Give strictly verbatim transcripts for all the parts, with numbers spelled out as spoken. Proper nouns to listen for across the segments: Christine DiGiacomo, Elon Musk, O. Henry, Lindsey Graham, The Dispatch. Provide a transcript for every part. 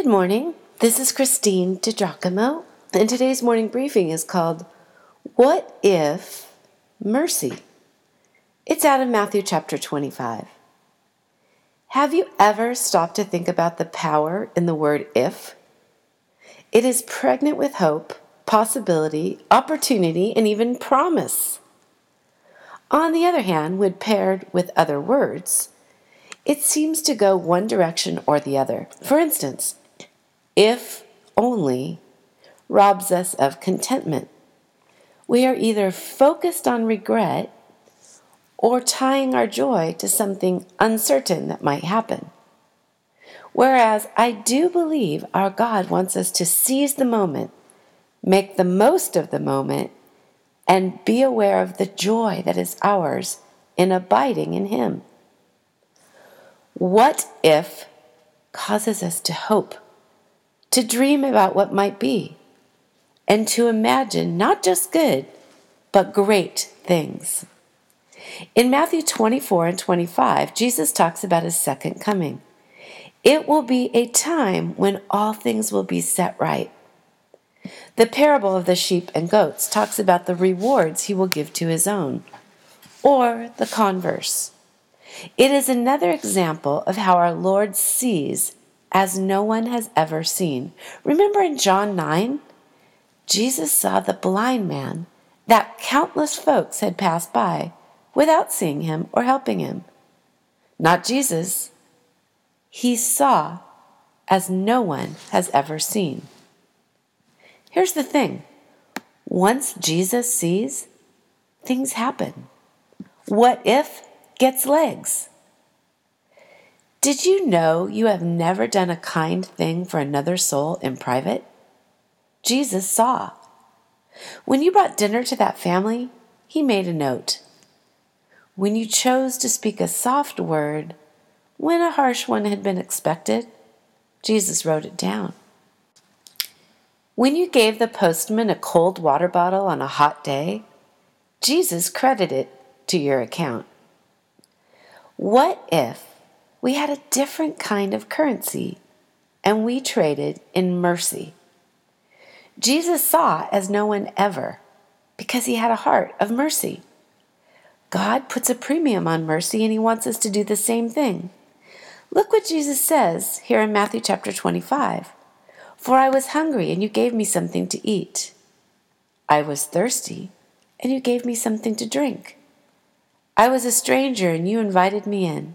Good morning. This is Christine DiGiacomo, and today's morning briefing is called, What If Mercy? It's out of Matthew chapter twenty-five. Have you ever stopped to think about the power in the word if? It is pregnant with hope, possibility, opportunity, and even promise. On the other hand, when paired with other words, it seems to go one direction or the other. For instance, if only robs us of contentment. We are either focused on regret or tying our joy to something uncertain that might happen. Whereas I do believe our God wants us to seize the moment, make the most of the moment, and be aware of the joy that is ours in abiding in Him. What if causes us to hope, to dream about what might be, and to imagine not just good, but great things. In Matthew twenty-four and twenty-five, Jesus talks about His second coming. It will be a time when all things will be set right. The parable of the sheep and goats talks about the rewards He will give to His own, or the converse. It is another example of how our Lord sees as no one has ever seen. Remember in John nine, Jesus saw the blind man that countless folks had passed by without seeing him or helping him. Not Jesus. He saw as no one has ever seen. Here's the thing. Once Jesus sees, things happen. What if gets legs? Did you know you have never done a kind thing for another soul in private? Jesus saw. When you brought dinner to that family, He made a note. When you chose to speak a soft word, when a harsh one had been expected, Jesus wrote it down. When you gave the postman a cold water bottle on a hot day, Jesus credited it to your account. What if we had a different kind of currency and we traded in mercy? Jesus saw as no one ever because He had a heart of mercy. God puts a premium on mercy and He wants us to do the same thing. Look what Jesus says here in Matthew chapter twenty-five. For I was hungry and you gave me something to eat. I was thirsty and you gave me something to drink. I was a stranger and you invited me in.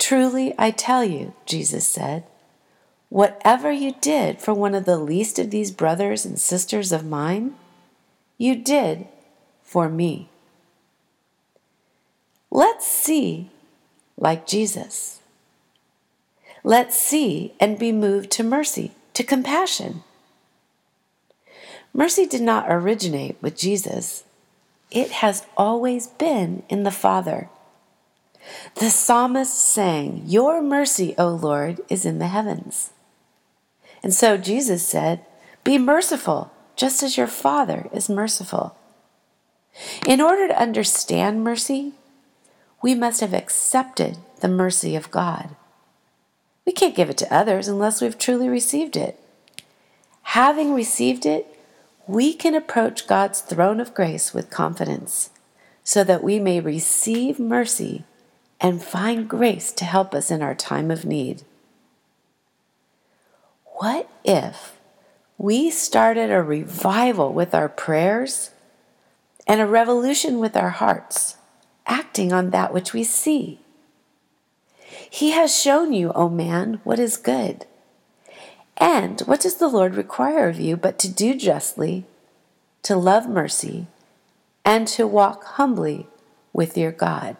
Truly I tell you, Jesus said, whatever you did for one of the least of these brothers and sisters of mine, you did for me. Let's see like Jesus. Let's see and be moved to mercy, to compassion. Mercy did not originate with Jesus. It has always been in the Father. The psalmist sang, Your mercy, O Lord, is in the heavens. And so Jesus said, Be merciful, just as your Father is merciful. In order to understand mercy, we must have accepted the mercy of God. We can't give it to others unless we've truly received it. Having received it, we can approach God's throne of grace with confidence so that we may receive mercy and find grace to help us in our time of need. What if we started a revival with our prayers and a revolution with our hearts, acting on that which we see? He has shown you, O man, what is good. And what does the Lord require of you but to do justly, to love mercy, and to walk humbly with your God?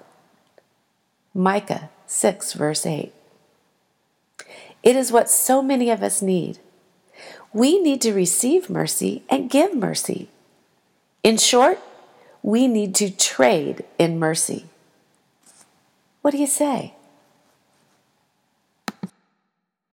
Micah six, verse eight. It is what so many of us need. We need to receive mercy and give mercy. In short, we need to trade in mercy. What do you say?